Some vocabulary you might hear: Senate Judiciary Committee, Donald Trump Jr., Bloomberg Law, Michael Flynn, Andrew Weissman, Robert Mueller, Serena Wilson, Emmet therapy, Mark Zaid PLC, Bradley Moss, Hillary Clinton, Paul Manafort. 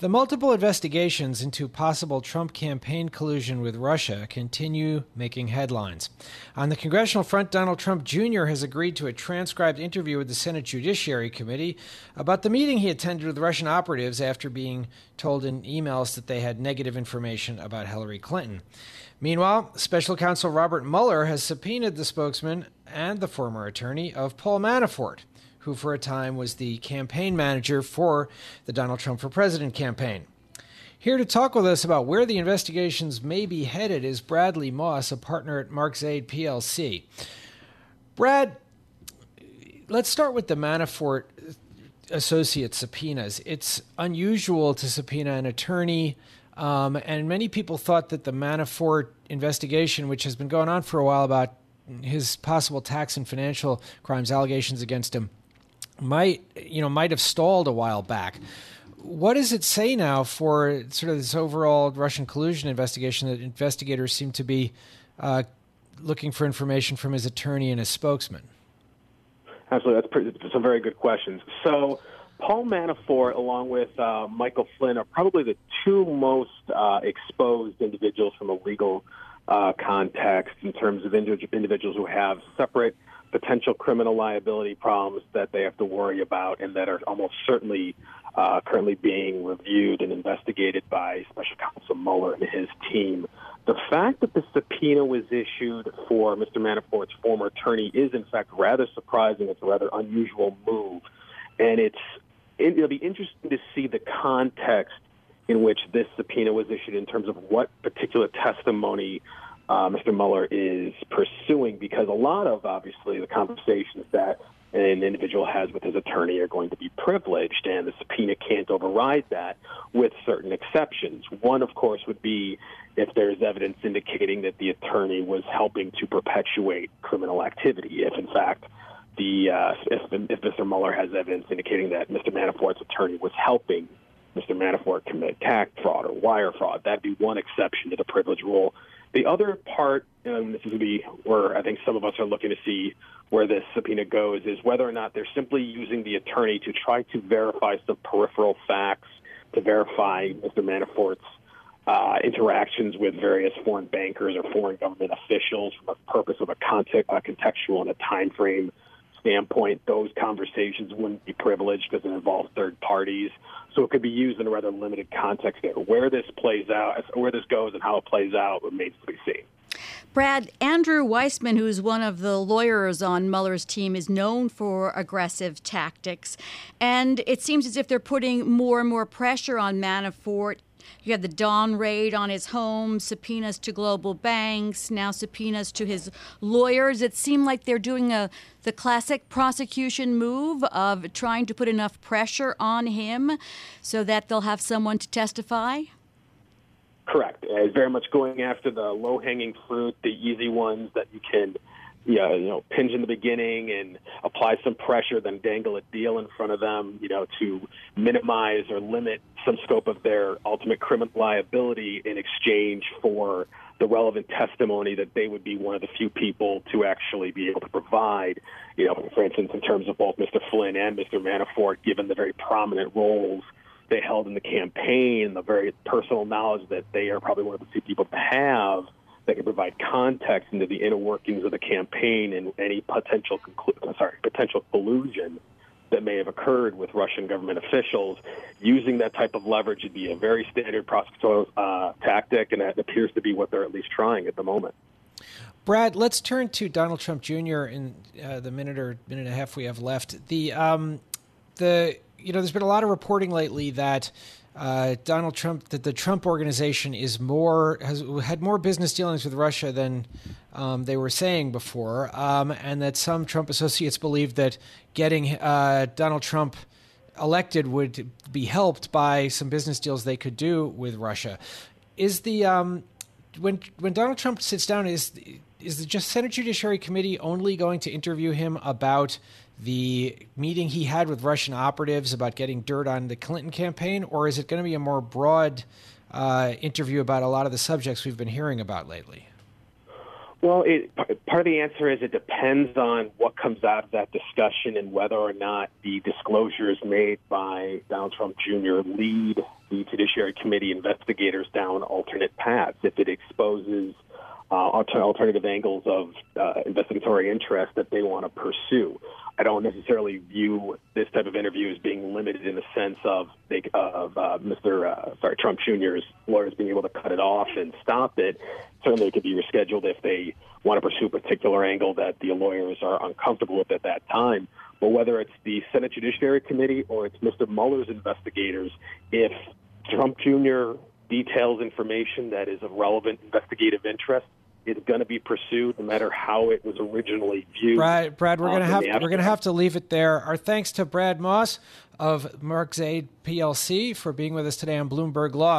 The multiple investigations into possible Trump campaign collusion with Russia continue making headlines. On the congressional front, Donald Trump Jr. has agreed to a transcribed interview with the Senate Judiciary Committee about the meeting he attended with Russian operatives after being told in emails that they had negative information about Hillary Clinton. Meanwhile, Special Counsel Robert Mueller has subpoenaed the spokesman and the former attorney of Paul Manafort, who for a time was the campaign manager for the Donald Trump for President campaign. Here to talk with us about where the investigations may be headed is Bradley Moss, a partner at Mark Zaid PLC. Brad, let's start with the Manafort associate subpoenas. It's unusual to subpoena an attorney, and many people thought that the Manafort investigation, which has been going on for a while about his possible tax and financial crimes allegations against him, might have stalled a while back. What does it say now for sort of this overall Russian collusion investigation that investigators seem to be looking for information from his attorney and his spokesman? Absolutely. That's some very good questions. So Paul Manafort, along with Michael Flynn, are probably the two most exposed individuals from a legal context in terms of individuals who have separate potential criminal liability problems that they have to worry about and that are almost certainly currently being reviewed and investigated by Special Counsel Mueller and his team. The fact that the subpoena was issued for Mr. Manafort's former attorney is, in fact, rather surprising. It's a rather unusual move. And it'll be interesting to see the context in which this subpoena was issued in terms of what particular testimony Mr. Mueller is pursuing, because a lot of, obviously, the conversations that an individual has with his attorney are going to be privileged, and the subpoena can't override that with certain exceptions. One, of course, would be if there's evidence indicating that the attorney was helping to perpetuate criminal activity, if, in fact, if Mr. Mueller has evidence indicating that Mr. Manafort's attorney was helping Mr. Manafort commit tax fraud or wire fraud. That'd be one exception to the privilege rule. The other part, and this is going to be where I think some of us are looking to see where this subpoena goes, is whether or not they're simply using the attorney to try to verify some peripheral facts, to verify Mr. Manafort's interactions with various foreign bankers or foreign government officials from a purpose of a contextual and a time frame standpoint. Those conversations wouldn't be privileged because it involves third parties, so it could be used in a rather limited context there. Where this plays out, where this goes, and how it plays out remains to be seen. Brad, Andrew Weissman, who's one of the lawyers on Mueller's team, is known for aggressive tactics, and it seems as if they're putting more and more pressure on Manafort. You had the Dawn raid on his home, subpoenas to global banks, now subpoenas to his lawyers. It seemed like they're doing the classic prosecution move of trying to put enough pressure on him so that they'll have someone to testify. Correct. It's very much going after the low-hanging fruit, the easy ones that you can pinch in the beginning and apply some pressure, then dangle a deal in front of them, to minimize or limit some scope of their ultimate criminal liability in exchange for the relevant testimony that they would be one of the few people to actually be able to provide, for instance, in terms of both Mr. Flynn and Mr. Manafort, given the very prominent roles they held in the campaign, the very personal knowledge that they are probably one of the few people to have that can provide context into the inner workings of the campaign and any potential collusion that may have occurred with Russian government officials. Using that type of leverage would be a very standard prosecutorial tactic, and that appears to be what they're at least trying at the moment. Brad, let's turn to Donald Trump Jr. in the minute and a half we have left. There's been a lot of reporting lately that the Trump organization has had more business dealings with Russia than they were saying before, and that some Trump associates believe that getting Donald Trump elected would be helped by some business deals they could do with Russia. Is the when Donald Trump sits down, is the Senate Judiciary Committee only going to interview him about the meeting he had with Russian operatives about getting dirt on the Clinton campaign, or is it going to be a more broad interview about a lot of the subjects we've been hearing about lately? Well, part of the answer is it depends on what comes out of that discussion and whether or not the disclosures made by Donald Trump Jr. lead the Judiciary Committee investigators down alternate paths, if it exposes alternative angles of investigatory interest that they want to pursue. I don't necessarily view this type of interview as being limited in the sense of Trump Jr.'s lawyers being able to cut it off and stop it. Certainly, it could be rescheduled if they want to pursue a particular angle that the lawyers are uncomfortable with at that time. But whether it's the Senate Judiciary Committee or it's Mr. Mueller's investigators, if Trump Jr. details information that is of relevant investigative interest, it's going to be pursued, no matter how it was originally viewed. Brad, we're going to have to leave it there. Our thanks to Brad Moss of Mark Zaid PLC for being with us today on Bloomberg Law.